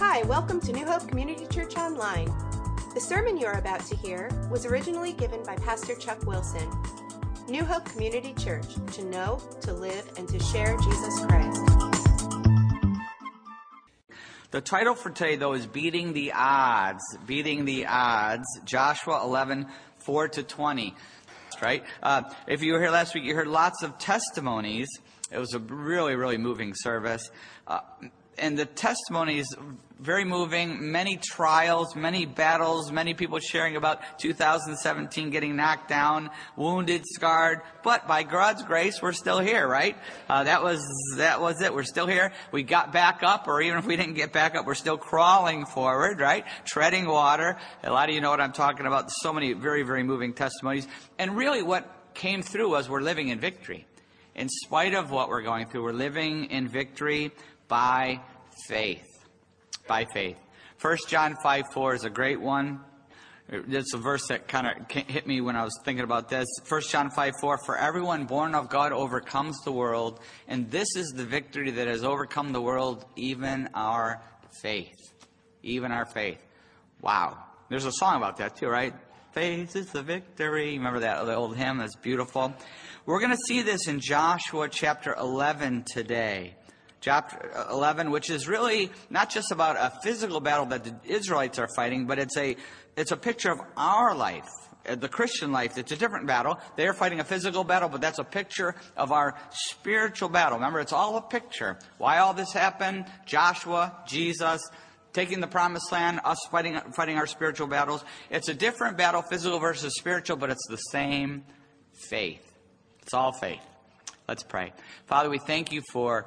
Hi, welcome to New Hope Community Church Online. The sermon you're about to hear was originally given by Pastor Chuck Wilson. New Hope Community Church, to know, to live, and to share Jesus Christ. The title for today, though, is Beating the Odds. Beating the Odds, Joshua 11:4-20. Right? If you were here last week, you heard lots of testimonies. It was a really, really moving service. And the testimonies, very moving, many trials, many battles, many people sharing about 2017 getting knocked down, wounded, scarred. But by God's grace, we're still here, right? That was it. We're still here. We got back up, or even if we didn't get back up, we're still crawling forward, right? Treading water. A lot of you know what I'm talking about. So many very, very moving testimonies. And really what came through was we're living in victory. In spite of what we're going through, we're living in victory by faith. By faith. First John 5:4 is a great one. It's a verse that kind of hit me when I was thinking about this. First John 5:4, for everyone born of God overcomes the world, and this is the victory that has overcome the world, even our faith. Even our faith. Wow. There's a song about that too, right? Faith is the victory. Remember that the old hymn? That's beautiful. We're going to see this in Joshua chapter 11 today. Chapter 11, which is really not just about a physical battle that the Israelites are fighting, but it's a picture of our life, the Christian life. It's a different battle. They're fighting a physical battle, but that's a picture of our spiritual battle. Remember, it's all a picture. Why all this happened? Joshua, Jesus, taking the promised land, us fighting our spiritual battles. It's a different battle, physical versus spiritual, but it's the same faith. It's all faith. Let's pray. Father, we thank you for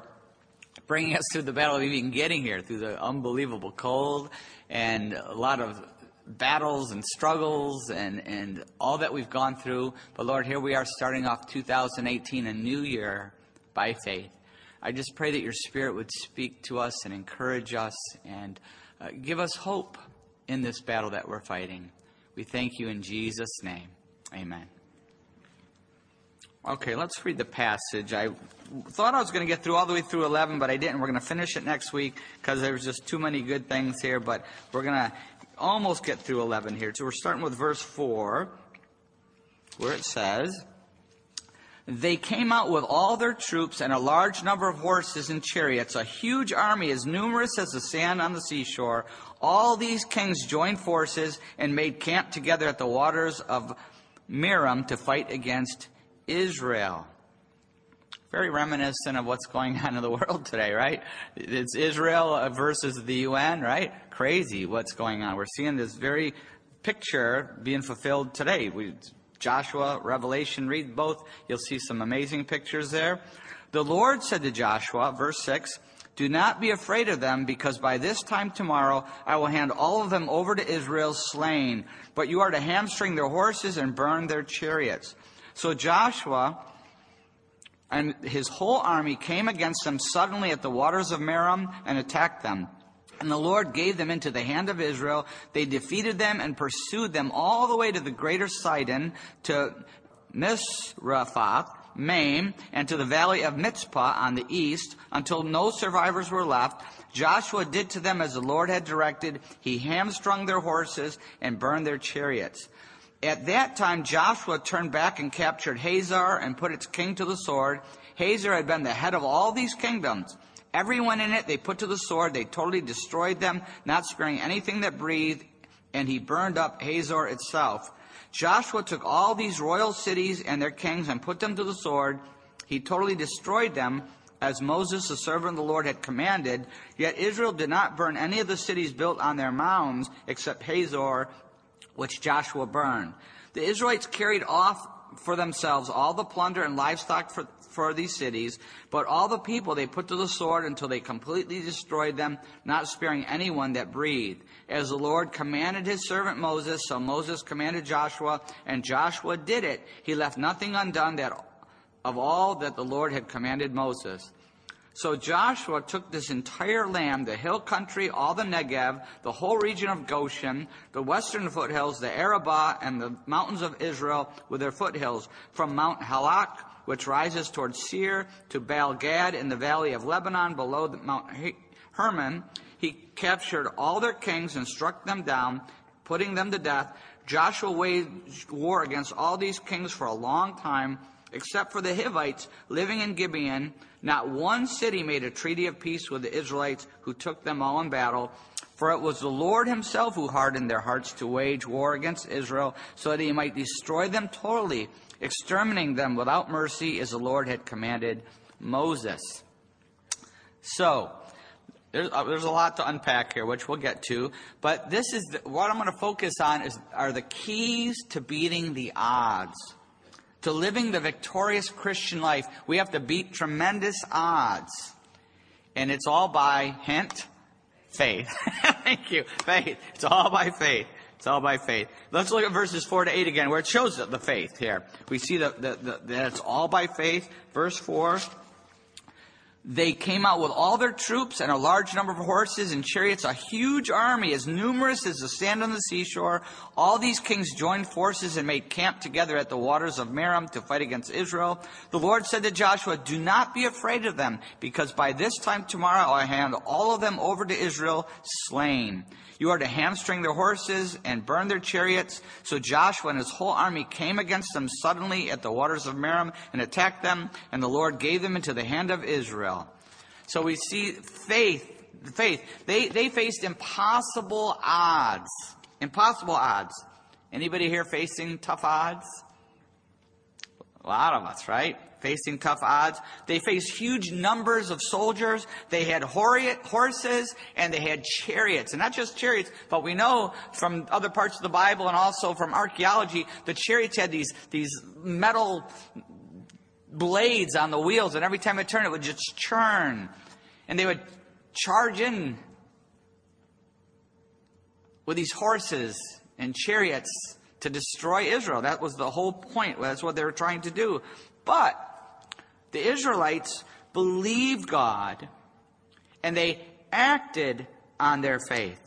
bringing us through the battle of even getting here, through the unbelievable cold and a lot of battles and struggles and all that we've gone through. But Lord, here we are starting off 2018, a new year, by faith. I just pray that your Spirit would speak to us and encourage us and give us hope in this battle that we're fighting. We thank you in Jesus' name. Amen. Okay, let's read the passage. I thought I was going to get through all the way through 11, but I didn't. We're going to finish it next week because there's just too many good things here, but we're going to almost get through 11 here. So we're starting with verse 4, where it says, they came out with all their troops and a large number of horses and chariots, a huge army as numerous as the sand on the seashore. All these kings joined forces and made camp together at the waters of Merom to fight against Israel. Very reminiscent of what's going on in the world today, right? It's Israel versus the UN, right? Crazy what's going on. We're seeing this very picture being fulfilled today. Joshua, Revelation, read both. You'll see some amazing pictures there. The Lord said to Joshua, verse 6, do not be afraid of them, because by this time tomorrow I will hand all of them over to Israel slain. But you are to hamstring their horses and burn their chariots. So Joshua and his whole army came against them suddenly at the waters of Merom and attacked them. And the Lord gave them into the hand of Israel. They defeated them and pursued them all the way to the greater Sidon, to Mishraphah, Maim, and to the valley of Mizpah on the east, until no survivors were left. Joshua did to them as the Lord had directed. He hamstrung their horses and burned their chariots. At that time, Joshua turned back and captured Hazor and put its king to the sword. Hazor had been the head of all these kingdoms. Everyone in it they put to the sword. They totally destroyed them, not sparing anything that breathed, and he burned up Hazor itself. Joshua took all these royal cities and their kings and put them to the sword. He totally destroyed them, as Moses, the servant of the Lord, had commanded. Yet Israel did not burn any of the cities built on their mounds, except Hazor, which Joshua burned. The Israelites carried off for themselves all the plunder and livestock for these cities, but all the people they put to the sword until they completely destroyed them, not sparing anyone that breathed. As the Lord commanded his servant Moses, so Moses commanded Joshua, and Joshua did it. He left nothing undone of all that the Lord had commanded Moses. So Joshua took this entire land, the hill country, all the Negev, the whole region of Goshen, the western foothills, the Arabah, and the mountains of Israel with their foothills, from Mount Halak, which rises toward Seir, to Baal Gad in the valley of Lebanon below Mount Hermon. He captured all their kings and struck them down, putting them to death. Joshua waged war against all these kings for a long time, except for the Hivites living in Gibeon. Not one city made a treaty of peace with the Israelites, who took them all in battle. For it was the Lord himself who hardened their hearts to wage war against Israel, so that he might destroy them totally, exterminating them without mercy, as the Lord had commanded Moses. So, there's a lot to unpack here, which we'll get to. But this is what I'm going to focus on are the keys to beating the odds, to living the victorious Christian life. We have to beat tremendous odds, and it's all by faith. Thank you. Faith. It's all by faith. It's all by faith. Let's look at verses 4 to 8 again, where it shows the faith here. We see that it's all by faith. Verse 4. They came out with all their troops and a large number of horses and chariots, a huge army as numerous as the sand on the seashore. All these kings joined forces and made camp together at the waters of Merom to fight against Israel. The Lord said to Joshua, "Do not be afraid of them, because by this time tomorrow I hand all of them over to Israel, slain. You are to hamstring their horses and burn their chariots." So Joshua and his whole army came against them suddenly at the waters of Merom and attacked them, and the Lord gave them into the hand of Israel. So we see faith. They faced impossible odds. Impossible odds. Anybody here facing tough odds? A lot of us, right? Facing tough odds. They faced huge numbers of soldiers. They had horses and they had chariots. And not just chariots, but we know from other parts of the Bible and also from archaeology, the chariots had these metal blades on the wheels, and every time it turned, it would just churn. And they would charge in with these horses and chariots to destroy Israel. That was the whole point. That's what they were trying to do. But the Israelites believed God, and they acted on their faith.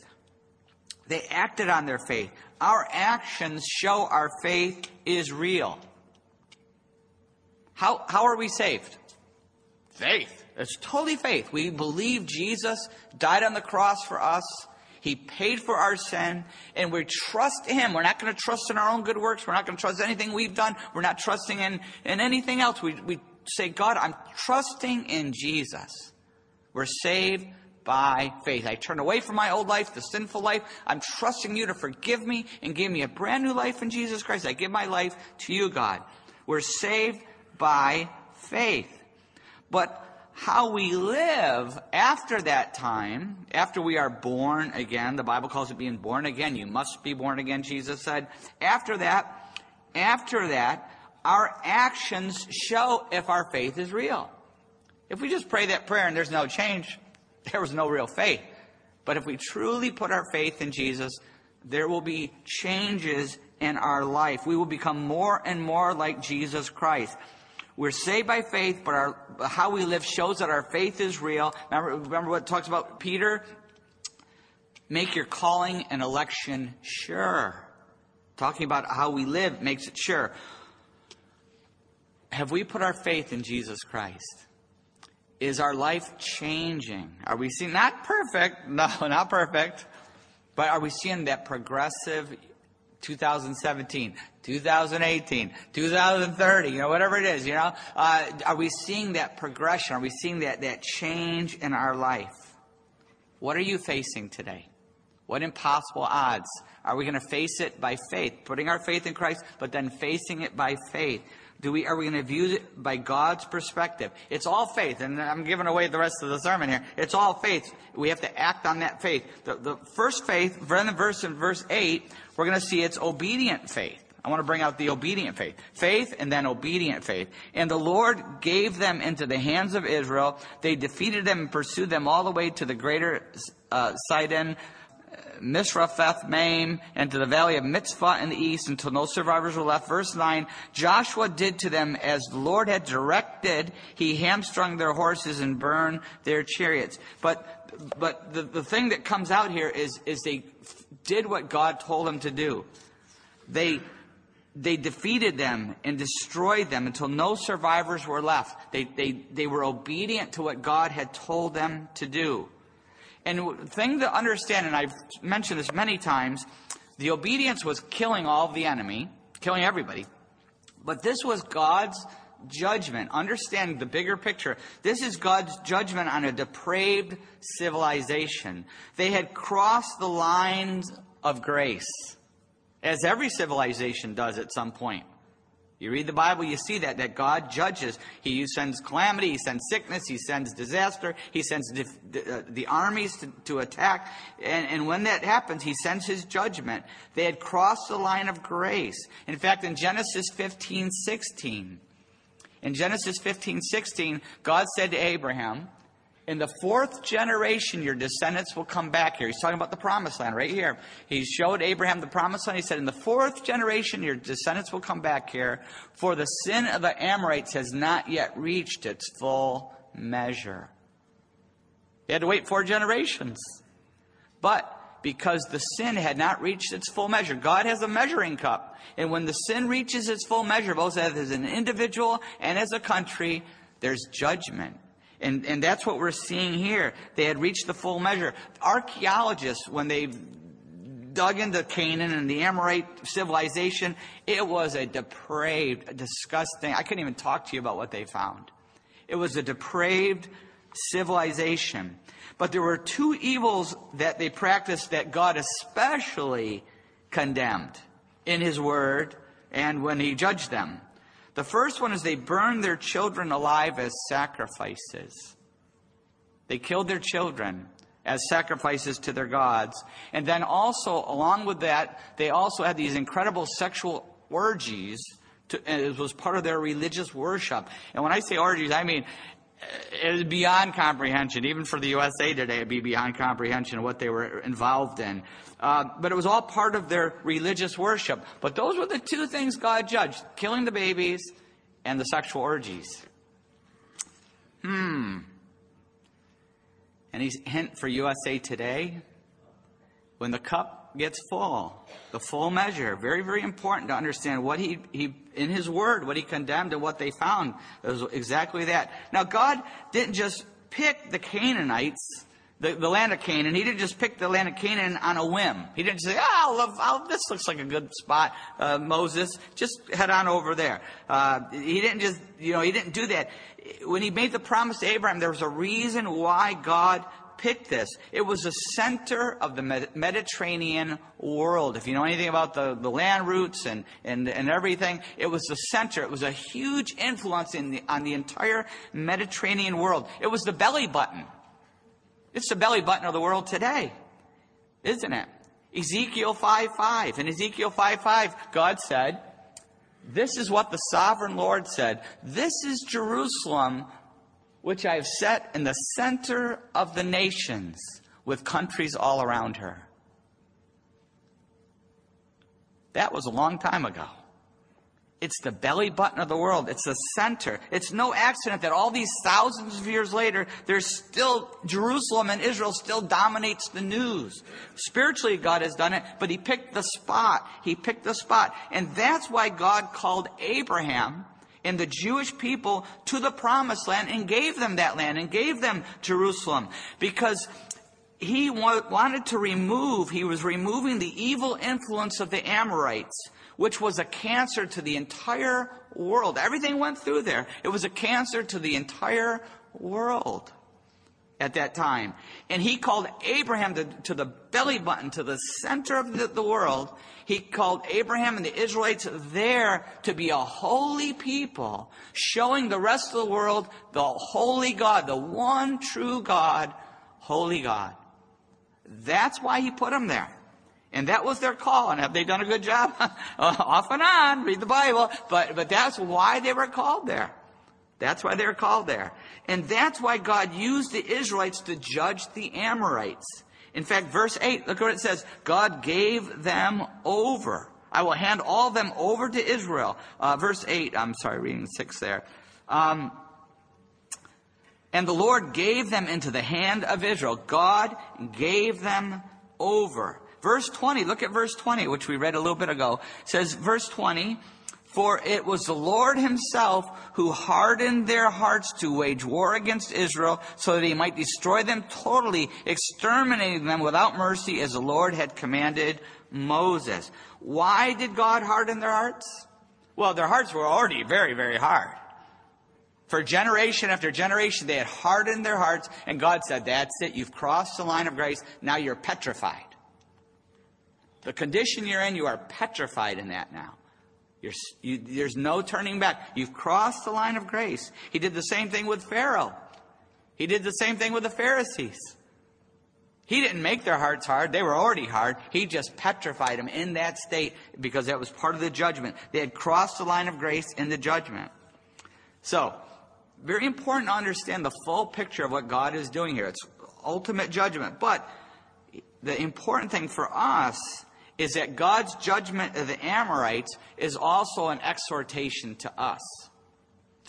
They acted on their faith. Our actions show our faith is real. How are we saved? Faith. It's totally faith. We believe Jesus died on the cross for us. He paid for our sin, and we trust him. We're not going to trust in our own good works. We're not going to trust anything we've done. We're not trusting in anything else. We say, "God, I'm trusting in Jesus." We're saved by faith. I turn away from my old life, the sinful life. I'm trusting you to forgive me and give me a brand new life in Jesus Christ. I give my life to you, God. We're saved by faith. But how we live after that time, after we are born again, the Bible calls it being born again. You must be born again, Jesus said. After that, our actions show if our faith is real. If we just pray that prayer and there's no change, there was no real faith. But if we truly put our faith in Jesus, there will be changes in our life. We will become more and more like Jesus Christ. We're saved by faith, but how we live shows that our faith is real. Remember what it talks about Peter? Make your calling and election sure. Talking about how we live makes it sure. Have we put our faith in Jesus Christ? Is our life changing? Are we seeing, not perfect, no, not perfect, but are we seeing that progressive 2017, 2018, 2030, whatever it is, are we seeing that progression? Are we seeing that change in our life? What are you facing today? What impossible odds? Are we going to face it by faith, putting our faith in Christ, but then facing it by faith? Are we going to view it by God's perspective? It's all faith, and I'm giving away the rest of the sermon here. It's all faith. We have to act on that faith. The first faith, in verse 8, we're going to see it's obedient faith. I want to bring out the obedient faith. Faith and then obedient faith. And the Lord gave them into the hands of Israel. They defeated them and pursued them all the way to the greater Sidon, Mishraphah, Maim, and to the valley of Mizpah in the east, until no survivors were left. Verse 9, Joshua did to them as the Lord had directed. He hamstrung their horses and burned their chariots. But the thing that comes out here is they did what God told them to do. They defeated them and destroyed them until no survivors were left. They were obedient to what God had told them to do. And the thing to understand, and I've mentioned this many times, the obedience was killing all of the enemy, killing everybody. But this was God's judgment. Understand the bigger picture. This is God's judgment on a depraved civilization. They had crossed the lines of grace, as every civilization does at some point. You read the Bible, you see that God judges. He sends calamity, he sends sickness, he sends disaster, he sends the armies to attack. And when that happens, he sends his judgment. They had crossed the line of grace. In fact, in Genesis 15:16, God said to Abraham, in the fourth generation, your descendants will come back here. He's talking about the promised land right here. He showed Abraham the promised land. He said, in the fourth generation, your descendants will come back here, for the sin of the Amorites has not yet reached its full measure. He had to wait 4 generations. But because the sin had not reached its full measure, God has a measuring cup. And when the sin reaches its full measure, both as an individual and as a country, there's judgment. And that's what we're seeing here. They had reached the full measure. Archaeologists, when they dug into Canaan and the Amorite civilization, it was a depraved, disgusting. I couldn't even talk to you about what they found. It was a depraved civilization. But there were 2 evils that they practiced that God especially condemned in his word and when he judged them. The first one is they burned their children alive as sacrifices. They killed their children as sacrifices to their gods. And then also, along with that, they also had these incredible sexual orgies, and it was part of their religious worship. And when I say orgies, I mean, it is beyond comprehension. Even for the USA today, it would be beyond comprehension what they were involved in. But it was all part of their religious worship. But those were the 2 things God judged: killing the babies and the sexual orgies. Any hint for USA today? When the cup gets full, the full measure. Very, very important to understand what he in his word, what he condemned and what they found. It was exactly that. Now, God didn't just pick the Canaanites, the land of Canaan. He didn't just pick the land of Canaan on a whim. He didn't say, this looks like a good spot, Moses. Just head on over there. He didn't do that. When he made the promise to Abraham, there was a reason why God picked this. It was the center of the Mediterranean world. If you know anything about the land routes and everything, it was the center. It was a huge influence on the entire Mediterranean world. It was the belly button. It's the belly button of the world today, isn't it? Ezekiel 5:5. In Ezekiel 5:5, God said, this is what the sovereign Lord said. This is Jerusalem, which I have set in the center of the nations, with countries all around her. That was a long time ago. It's the belly button of the world. It's the center. It's no accident that all these thousands of years later, there's still Jerusalem and Israel still dominates the news. Spiritually, God has done it, but he picked the spot. He picked the spot. And that's why God called Abraham and the Jewish people to the promised land and gave them that land and gave them Jerusalem, because he wanted to remove, he was removing the evil influence of the Amorites, which was a cancer to the entire world. Everything went through there. It was a cancer to the entire world at that time. And he called Abraham to the belly button, to the center of the world. He called Abraham and the Israelites there to be a holy people, showing the rest of the world the holy God, the one true God, holy God. That's why he put them there. And that was their call. And have they done a good job? Off and on. Read the Bible. But that's why they were called there. That's why they were called there. And that's why God used the Israelites to judge the Amorites. In fact, verse 8, look what it says. God gave them over. I will hand all of them over to Israel. Verse 8, I'm sorry, reading 6 there. And the Lord gave them into the hand of Israel. God gave them over. Verse 20, look at verse 20, which we read a little bit ago. It says, verse 20, For it was the Lord himself who hardened their hearts to wage war against Israel so that he might destroy them totally, exterminating them without mercy as the Lord had commanded Moses. Why did God harden their hearts? Well, their hearts were already very, very hard. For generation after generation, they had hardened their hearts, and God said, that's it, you've crossed the line of grace, now you're petrified. The condition you're in, you are petrified in that now. There's no turning back. You've crossed the line of grace. He did the same thing with Pharaoh. He did the same thing with the Pharisees. He didn't make their hearts hard. They were already hard. He just petrified them in that state because that was part of the judgment. They had crossed the line of grace in the judgment. So, very important to understand the full picture of what God is doing here. It's ultimate judgment. But the important thing for us is that God's judgment of the Amorites is also an exhortation to us,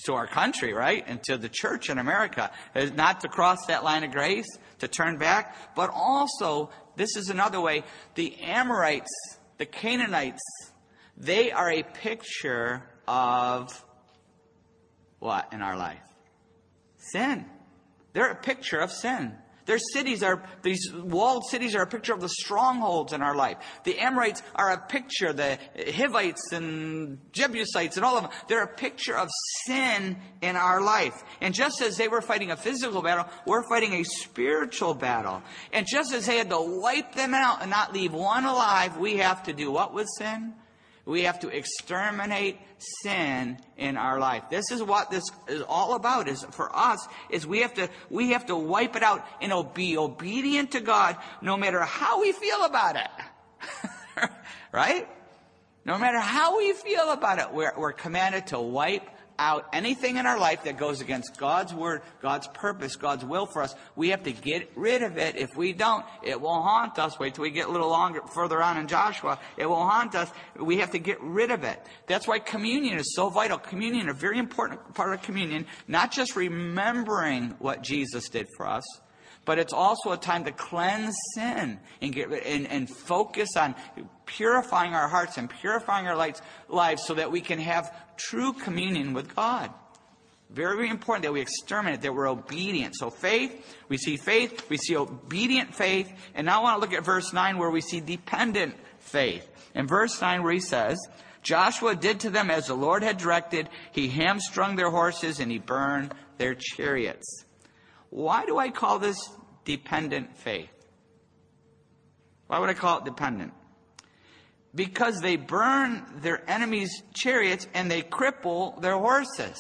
to our country, right? And to the church in America, not to cross that line of grace, to turn back. But also, this is another way, the Amorites, the Canaanites, they are a picture of what in our life? Sin. They're a picture of sin. Their cities are, these walled cities are a picture of the strongholds in our life. The Amorites are a picture, the Hivites and Jebusites and all of them, they're a picture of sin in our life. And just as they were fighting a physical battle, we're fighting a spiritual battle. And just as they had to wipe them out and not leave one alive, we have to do what with sin? We have to exterminate sin in our life. This is what this is all about. Is for us is we have to wipe it out and be obedient to God, no matter how we feel about it, right? No matter how we feel about it, we're commanded to wipe out anything in our life that goes against God's word, God's purpose, God's will for us. We have to get rid of it. If we don't, it will haunt us. Wait till we get a little longer, further on in Joshua. It will haunt us. We have to get rid of it. That's why communion is so vital. Communion, a very important part of communion, not just remembering what Jesus did for us, but it's also a time to cleanse sin and focus on purifying our hearts and purifying our lives so that we can have true communion with God. Very, very important that we exterminate, that we're obedient. So faith, we see obedient faith. And now I want to look at verse 9 where we see dependent faith. In verse 9 where he says, Joshua did to them as the Lord had directed. He hamstrung their horses and he burned their chariots. Why do I call this dependent faith? Why would I call it dependent? Because they burn their enemies' chariots and they cripple their horses.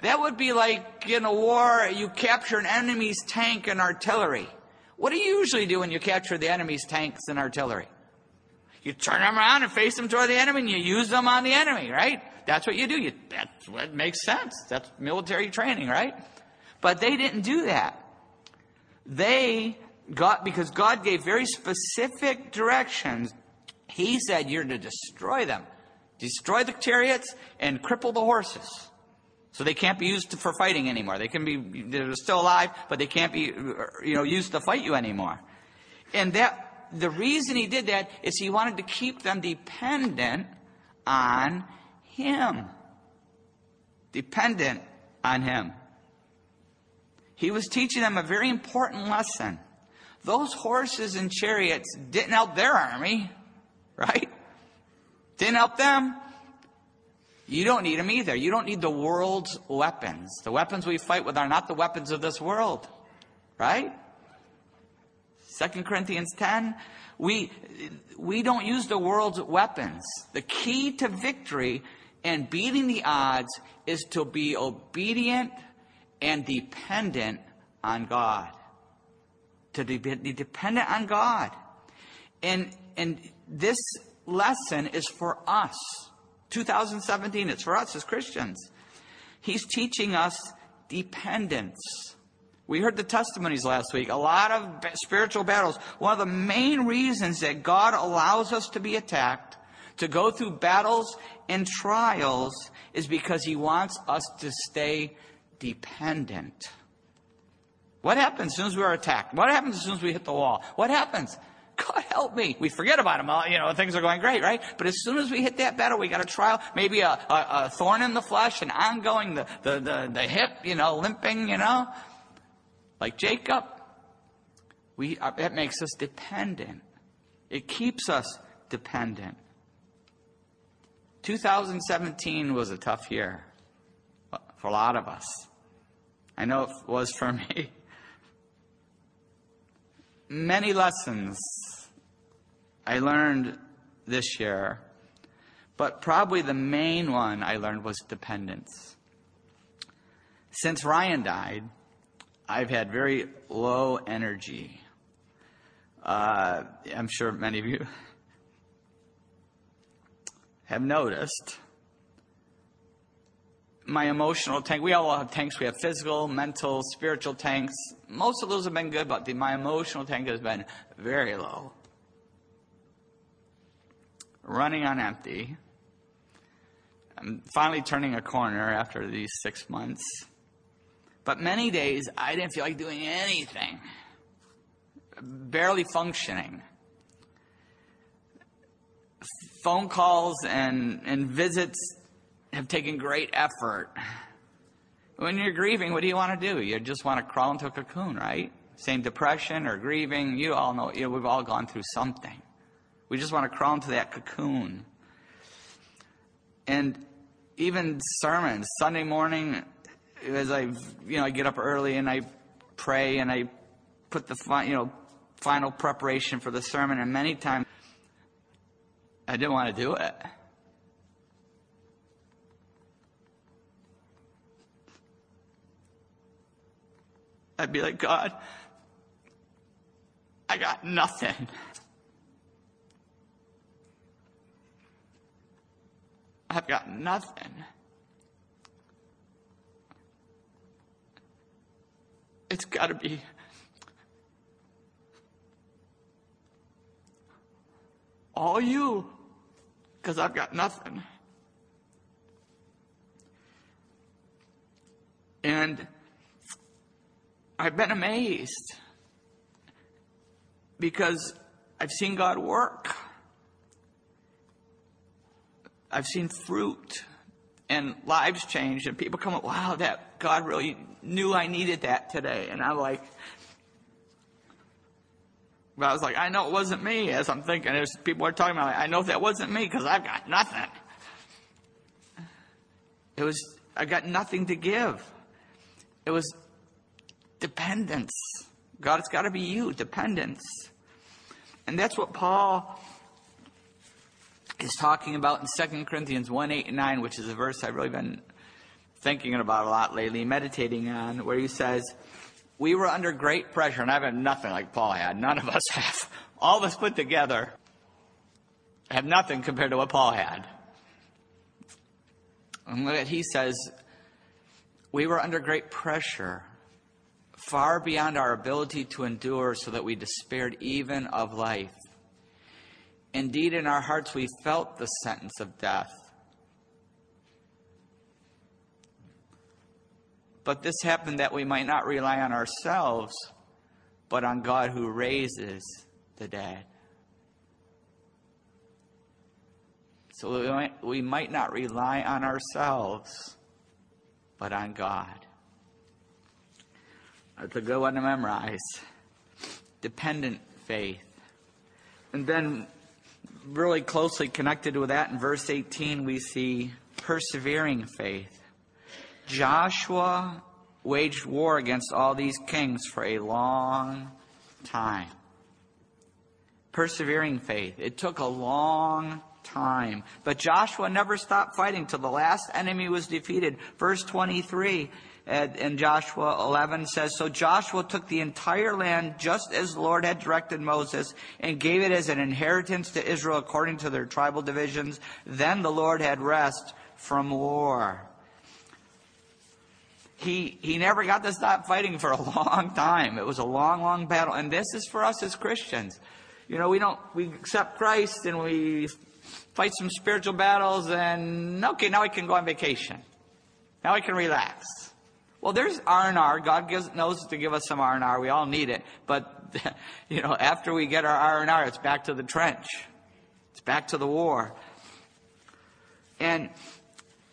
That would be like in a war, you capture an enemy's tank and artillery. What do you usually do when you capture the enemy's tanks and artillery? You turn them around and face them toward the enemy and you use them on the enemy, right? That's what you do. That's what makes sense. That's military training, right? But they didn't do that. Because God gave very specific directions. He said, you're to destroy them. Destroy the chariots and cripple the horses. So they can't be used for fighting anymore. They're still alive, but they can't be, used to fight you anymore. And the reason he did that is he wanted to keep them dependent on him. Dependent on him. He was teaching them a very important lesson. Those horses and chariots didn't help their army, right? Didn't help them. You don't need them either. You don't need the world's weapons. The weapons we fight with are not the weapons of this world, right? 2 Corinthians 10, we don't use the world's weapons. The key to victory and beating the odds is to be obedient and dependent on God. To be dependent on God. And this lesson is for us. 2017, it's for us as Christians. He's teaching us dependence. We heard the testimonies last week. A lot of spiritual battles. One of the main reasons that God allows us to be attacked, to go through battles and trials, is because he wants us to stay dependent. What happens as soon as we are attacked? What happens as soon as we hit the wall? What happens? God help me. We forget about them. You know, things are going great, right? But as soon as we hit that battle, we got a trial, maybe a thorn in the flesh, an ongoing, the hip, you know, limping, you know. Like Jacob, that makes us dependent. It keeps us dependent. 2017 was a tough year for a lot of us. I know it was for me. Many lessons I learned this year, but probably the main one I learned was dependence. Since Ryan died, I've had very low energy. I'm sure many of you have noticed. My emotional tank, we all have tanks. We have physical, mental, spiritual tanks. Most of those have been good, but my emotional tank has been very low. Running on empty. I'm finally turning a corner after these 6 months. But many days, I didn't feel like doing anything. Barely functioning. Phone calls and visits have taken great effort. When you're grieving, what do you want to do? You just want to crawl into a cocoon, right? Same depression or grieving. You all know, we've all gone through something. We just want to crawl into that cocoon. And even sermons, Sunday morning, as I get up early and I pray and I put the final preparation for the sermon, and many times I didn't want to do it. I'd be like, God, I got nothing. I've got nothing. It's got to be all you, because I've got nothing. And I've been amazed because I've seen God work. I've seen fruit and lives changed, and people come up, wow, that God really knew I needed that today. And I was like, I know it wasn't me, as I'm thinking. There's people are talking about, I know that wasn't me because I've got nothing. I got nothing to give. It was dependence. God, it's got to be you, dependence. And that's what Paul is talking about in 2 Corinthians 1:8-9, which is a verse I've really been thinking about a lot lately, meditating on, where he says, we were under great pressure, and I've had nothing like Paul had. None of us have. All of us put together have nothing compared to what Paul had. And look at, he says, we were under great pressure, far beyond our ability to endure, so that we despaired even of life. Indeed, in our hearts we felt the sentence of death. But this happened that we might not rely on ourselves, but on God who raises the dead. So we might not rely on ourselves, but on God. That's a good one to memorize. Dependent faith. And then really closely connected with that, in verse 18, we see persevering faith. Joshua waged war against all these kings for a long time. Persevering faith. It took a long time. But Joshua never stopped fighting till the last enemy was defeated. Verse 23 in Joshua 11 says, so Joshua took the entire land just as the Lord had directed Moses and gave it as an inheritance to Israel according to their tribal divisions. Then the Lord had rest from war. He never got to stop fighting for a long time. It was a long, long battle. And this is for us as Christians. You know, we accept Christ and we fight some spiritual battles and okay, now I can go on vacation. Now I can relax. Well, there's R&R. God knows to give us some R&R. We all need it. But, you know, after we get our R&R, it's back to the trench. It's back to the war. And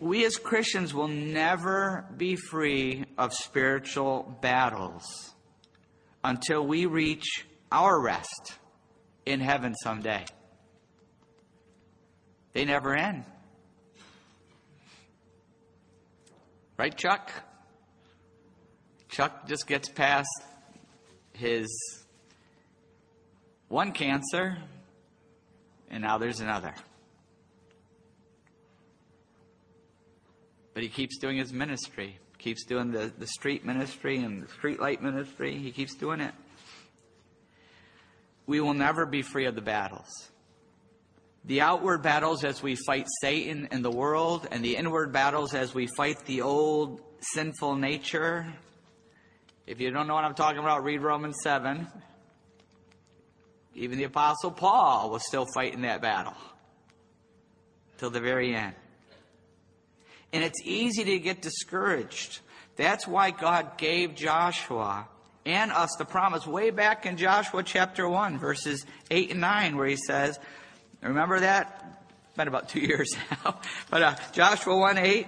we as Christians will never be free of spiritual battles until we reach our rest in heaven someday. They never end. Right, Chuck? Chuck just gets past his one cancer, and now there's another. But he keeps doing his ministry, keeps doing the street ministry and the streetlight ministry. He keeps doing it. We will never be free of the battles. The outward battles as we fight Satan and the world, and the inward battles as we fight the old sinful nature. If you don't know what I'm talking about, read Romans 7. Even the Apostle Paul was still fighting that battle till the very end. And it's easy to get discouraged. That's why God gave Joshua and us the promise way back in Joshua chapter 1, verses 8 and 9, where he says, remember that? It's been about 2 years now. But Joshua 1:8,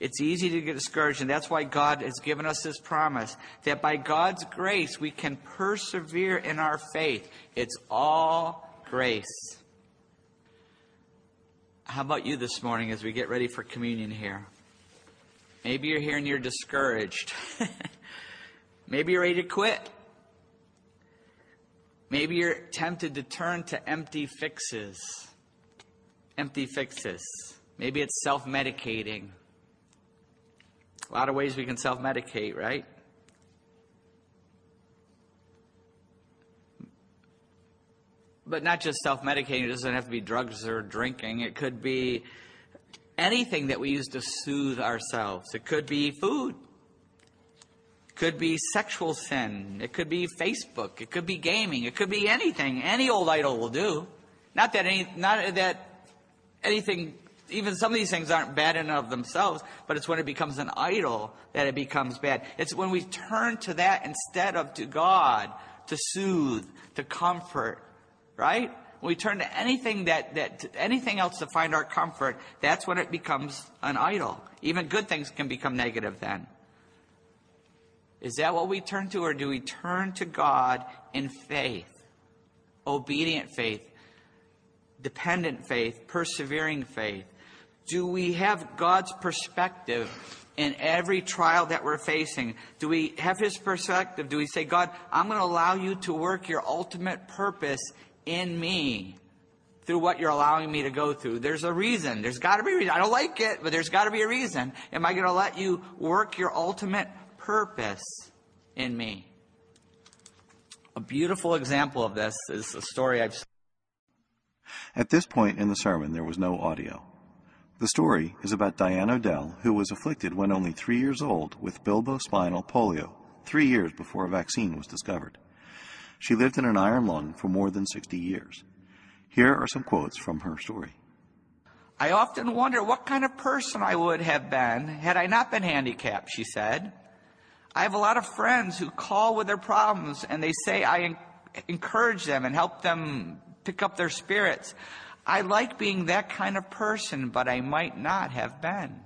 It's easy to get discouraged, and that's why God has given us this promise that by God's grace we can persevere in our faith. It's all grace. How about you this morning as we get ready for communion here? Maybe you're here and you're discouraged. Maybe you're ready to quit. Maybe you're tempted to turn to empty fixes. Empty fixes. Maybe it's self-medicating. A lot of ways we can self-medicate, right? But not just self-medicating. It doesn't have to be drugs or drinking. It could be anything that we use to soothe ourselves. It could be food. Could be sexual sin. It could be Facebook. It could be gaming. It could be anything. Any old idol will do. Not that anything, even some of these things aren't bad in and of themselves, but it's when it becomes an idol that it becomes bad. It's when we turn to that instead of to God to soothe, to comfort, right? When we turn to anything anything else to find our comfort, that's when it becomes an idol. Even good things can become negative then. Is that what we turn to, or do we turn to God in faith? Obedient faith, dependent faith, persevering faith. Do we have God's perspective in every trial that we're facing? Do we have his perspective? Do we say, God, I'm going to allow you to work your ultimate purpose in me through what you're allowing me to go through? There's a reason. There's got to be a reason. I don't like it, but there's got to be a reason. Am I going to let you work your ultimate purpose in me? A beautiful example of this is a story I've seen. At this point in the sermon, there was no audio. The story is about Diane O'Dell, who was afflicted when only 3 years old with bilbospinal polio, 3 years before a vaccine was discovered. She lived in an iron lung for more than 60 years. Here are some quotes from her story. I often wonder what kind of person I would have been had I not been handicapped, she said. I have a lot of friends who call with their problems, and they say I encourage them and help them pick up their spirits. I like being that kind of person, but I might not have been.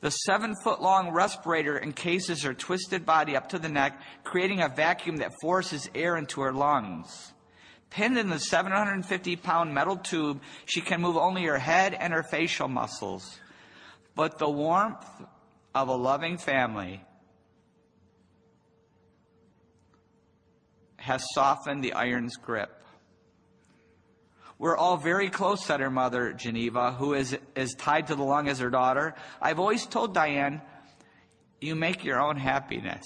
The 7-foot-long respirator encases her twisted body up to the neck, creating a vacuum that forces air into her lungs. Pinned in the 750-pound metal tube, she can move only her head and her facial muscles. But the warmth of a loving family has softened the iron's grip. We're all very close, said her mother, Geneva, who is as tied to the lung as her daughter. I've always told Diane, you make your own happiness.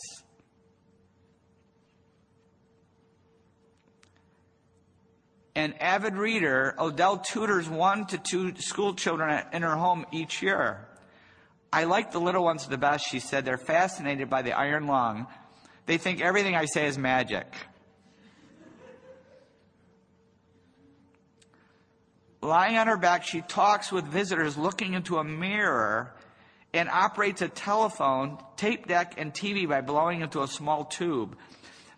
an avid reader, O'Dell tutors 1 to 2 school children in her home each year. I like the little ones the best, she said. They're fascinated by the iron lung. They think everything I say is magic. Lying on her back, she talks with visitors looking into a mirror and operates a telephone, tape deck, and TV by blowing into a small tube.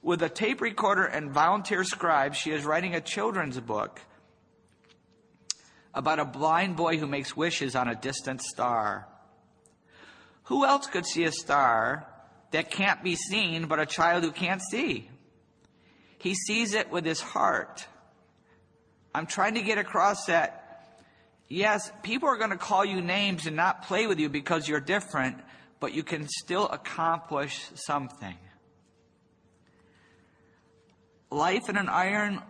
With a tape recorder and volunteer scribes, she is writing a children's book about a blind boy who makes wishes on a distant star. Who else could see a star that can't be seen but a child who can't see? He sees it with his heart. I'm trying to get across that, yes, people are going to call you names and not play with you because you're different, but you can still accomplish something. Life in an iron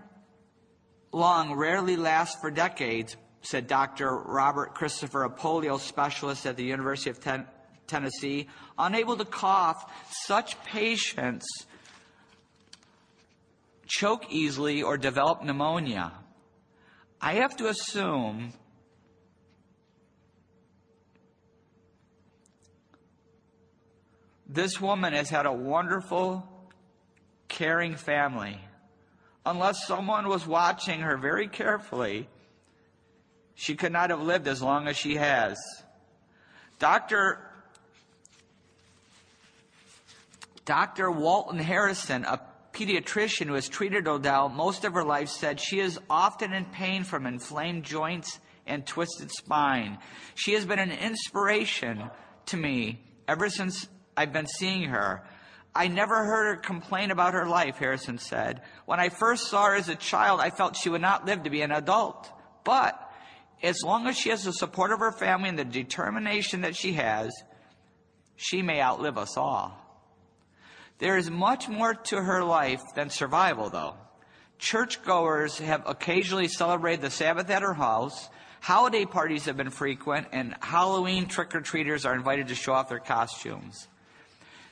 lung rarely lasts for decades, said Dr. Robert Christopher, a polio specialist at the University of Tennessee. Unable to cough, such patients choke easily or develop pneumonia. I have to assume this woman has had a wonderful, caring family. Unless someone was watching her very carefully, she could not have lived as long as she has. Dr. Walton Harrison, a pediatrician who has treated O'Dell most of her life, said she is often in pain from inflamed joints and twisted spine. She has been an inspiration to me ever since I've been seeing her. I never heard her complain about her life, Harrison said. When I first saw her as a child, I felt she would not live to be an adult. But as long as she has the support of her family and the determination that she has, she may outlive us all. There is much more to her life than survival, though. Churchgoers have occasionally celebrated the Sabbath at her house. Holiday parties have been frequent, and Halloween trick-or-treaters are invited to show off their costumes.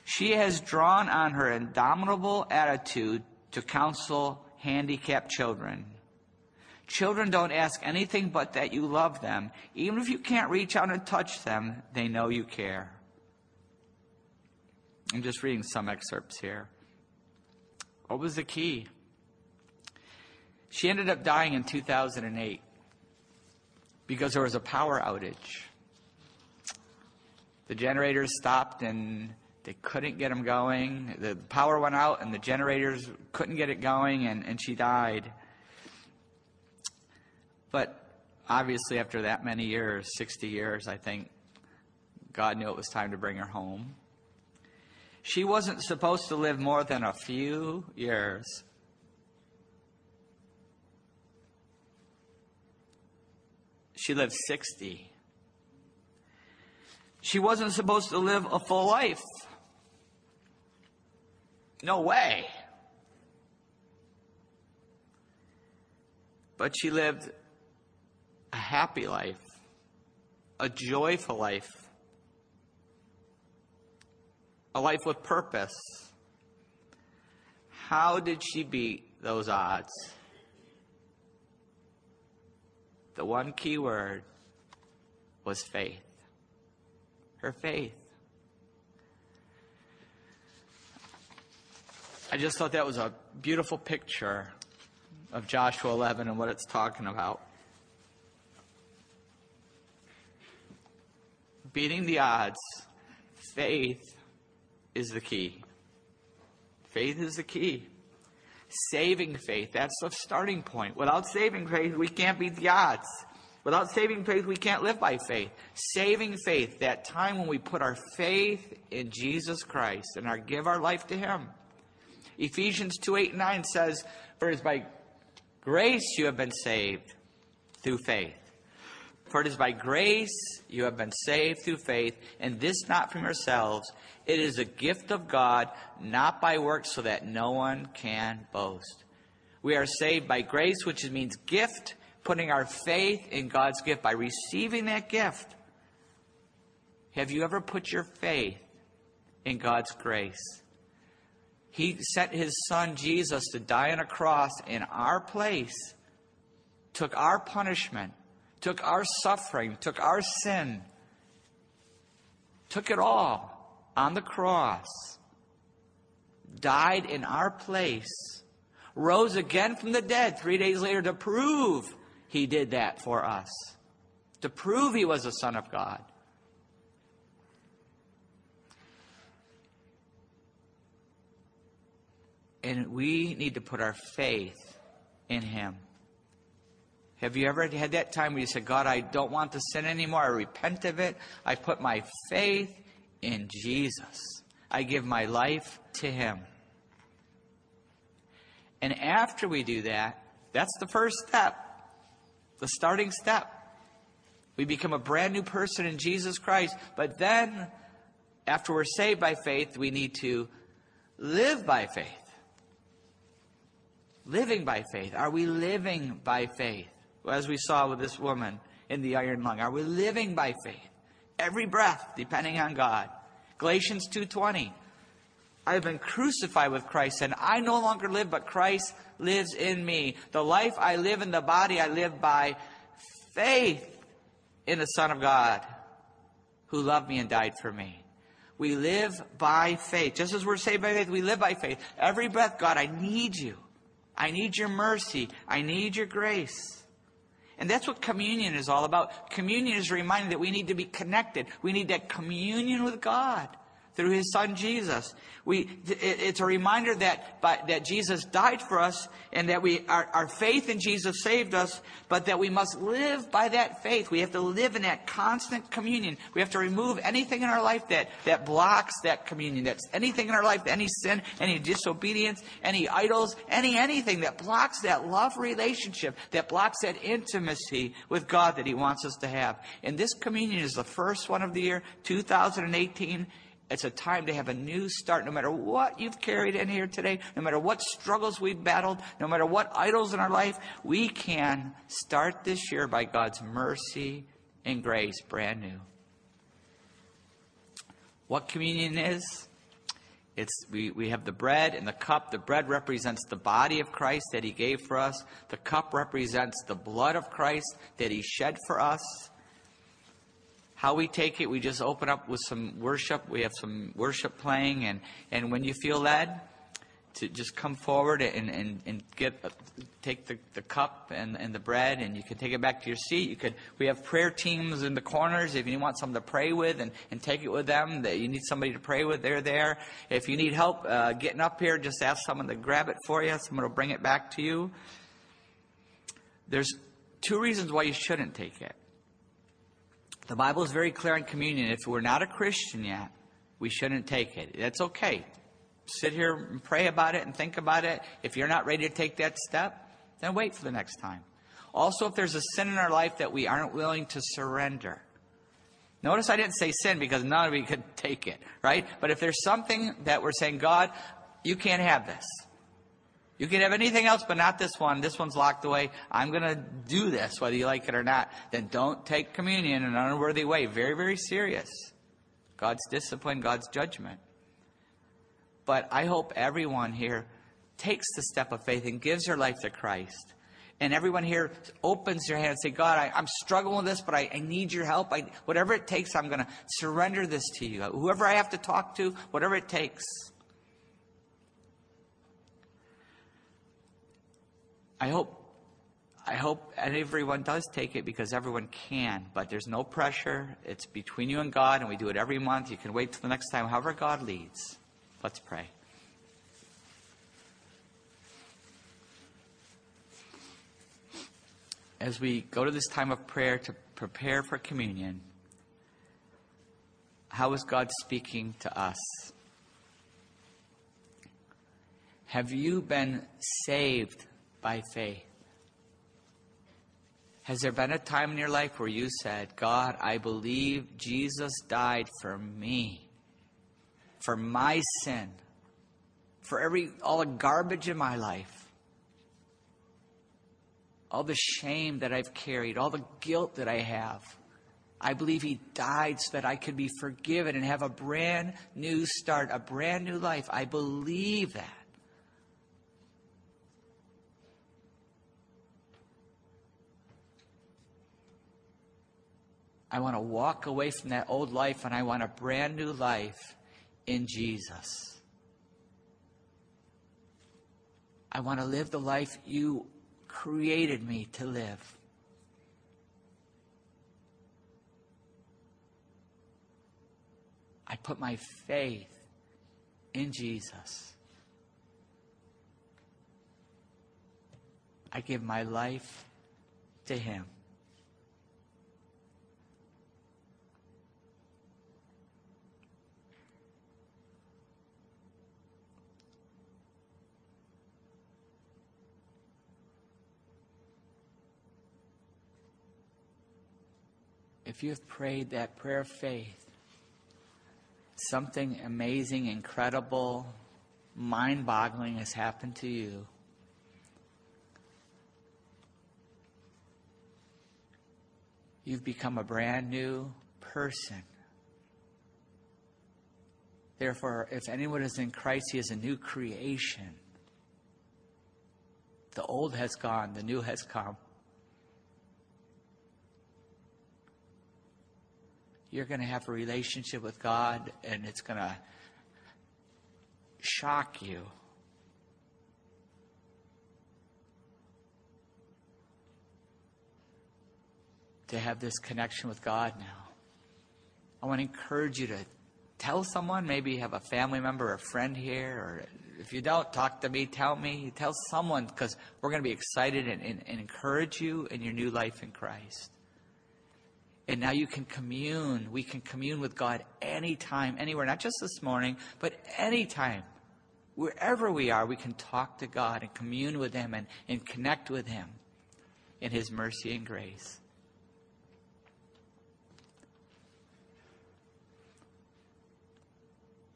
She has drawn on her indomitable attitude to counsel handicapped children. Children don't ask anything but that you love them. Even if you can't reach out and touch them, they know you care. I'm just reading some excerpts here. What was the key? She ended up dying in 2008 because there was a power outage. The generators stopped and they couldn't get them going. The power went out and the generators couldn't get it going, and she died. But obviously after that many years, 60 years, I think, God knew it was time to bring her home. She wasn't supposed to live more than a few years. She lived 60. She wasn't supposed to live a full life. No way. But she lived a happy life, a joyful life, a life with purpose. How did she beat those odds? The one key word was faith. Her faith. I just thought that was a beautiful picture of Joshua 11 and what it's talking about. Beating the odds. Faith is the key. Faith is the key. Saving faith, that's the starting point. Without saving faith, we can't beat the odds. Without saving faith, we can't live by faith. Saving faith, that time when we put our faith in Jesus Christ and give our life to Him. Ephesians 2:8-9 says, "For it is by grace you have been saved through faith." For it is by grace you have been saved through faith, and this not from yourselves. It is a gift of God, not by works, so that no one can boast. We are saved by grace, which means gift, putting our faith in God's gift, by receiving that gift. Have you ever put your faith in God's grace? He sent His Son Jesus to die on a cross in our place took our punishment, took our suffering, took our sin, took it all on the cross, died in our place, rose again from the dead 3 days later to prove he did that for us, to prove he was the Son of God. And we need to put our faith in him. Have you ever had that time where you said, God, I don't want to sin anymore. I repent of it. I put my faith in Jesus. I give my life to him. And after we do that, that's the first step, the starting step. We become a brand new person in Jesus Christ. But then, after we're saved by faith, we need to live by faith. Living by faith. Are we living by faith? As we saw with this woman in the iron lung. Are we living by faith? Every breath, depending on God. Galatians 2:20. I have been crucified with Christ, and I no longer live, but Christ lives in me. The life I live in the body, I live by faith in the Son of God, who loved me and died for me. We live by faith. Just as we're saved by faith, we live by faith. Every breath, God, I need you. I need your mercy. I need your grace. And that's what communion is all about. Communion is a reminder that we need to be connected. We need that communion with God through his Son, Jesus. It's a reminder that Jesus died for us and that our faith in Jesus saved us, but that we must live by that faith. We have to live in that constant communion. We have to remove anything in our life that blocks that communion. That's anything in our life, any sin, any disobedience, any idols, anything that blocks that love relationship, that blocks that intimacy with God that he wants us to have. And this communion is the first one of the year, 2018. It's a time to have a new start. No matter what you've carried in here today, no matter what struggles we've battled, no matter what idols in our life, we can start this year by God's mercy and grace, brand new. What communion is? We have the bread and the cup. The bread represents the body of Christ that he gave for us. The cup represents the blood of Christ that he shed for us. How we take it, we just open up with some worship. We have some worship playing. And when you feel led, to just come forward and take the cup and the bread. And you can take it back to your seat. We have prayer teams in the corners. If you want someone to pray with and take it with them, that you need somebody to pray with, they're there. If you need help getting up here, just ask someone to grab it for you. Someone will bring it back to you. There's two reasons why you shouldn't take it. The Bible is very clear on communion. If we're not a Christian yet, we shouldn't take it. That's okay. Sit here and pray about it and think about it. If you're not ready to take that step, then wait for the next time. Also, if there's a sin in our life that we aren't willing to surrender. Notice I didn't say sin because none of you could take it, right? But if there's something that we're saying, God, you can't have this. You can have anything else, but not this one. This one's locked away. I'm going to do this, whether you like it or not. Then don't take communion in an unworthy way. Very, very serious. God's discipline, God's judgment. But I hope everyone here takes the step of faith and gives their life to Christ. And everyone here opens their hand and say, God, I'm struggling with this, but I need your help. Whatever it takes, I'm going to surrender this to you. Whoever I have to talk to, whatever it takes. I hope everyone does take it because everyone can, but there's no pressure. It's between you and God, and we do it every month. You can wait till the next time, however God leads. Let's pray. As we go to this time of prayer to prepare for communion, how is God speaking to us? Have you been saved by faith? Has there been a time in your life where you said, God, I believe Jesus died for me, for my sin, for all the garbage in my life, all the shame that I've carried, all the guilt that I have. I believe he died so that I could be forgiven and have a brand new start, a brand new life. I believe that. I want to walk away from that old life, and I want a brand new life in Jesus. I want to live the life you created me to live. I put my faith in Jesus. I give my life to Him. If you've prayed that prayer of faith, something amazing, incredible, mind-boggling has happened to you. You've become a brand new person. Therefore, if anyone is in Christ, he is a new creation. The old has gone, the new has come. You're going to have a relationship with God, and it's going to shock you. To have this connection with God now. I want to encourage you to tell someone, maybe you have a family member or a friend here, or if you don't, talk to me, tell me, tell someone, because we're going to be excited and encourage you in your new life in Christ. And now you can commune. We can commune with God anytime, anywhere, not just this morning, but anytime. Wherever we are, we can talk to God and commune with Him and connect with Him in His mercy and grace.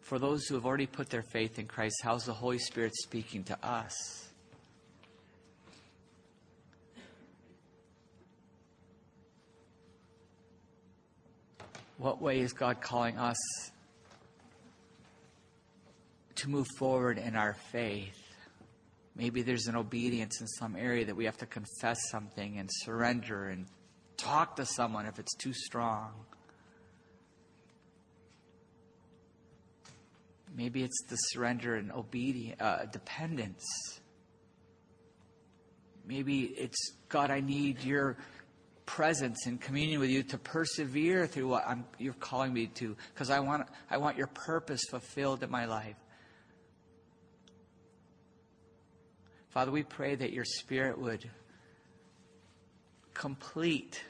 For those who have already put their faith in Christ, how's the Holy Spirit speaking to us? What way is God calling us to move forward in our faith? Maybe there's an obedience in some area that we have to confess something and surrender and talk to someone if it's too strong. Maybe it's the surrender and obedience, dependence. Maybe it's, God, I need your presence and communion with you to persevere through what you're calling me to, because I want your purpose fulfilled in my life. Father, we pray that your Spirit would complete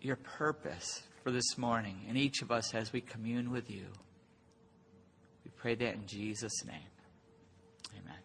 your purpose for this morning in each of us as we commune with you. We pray that in Jesus' name. Amen.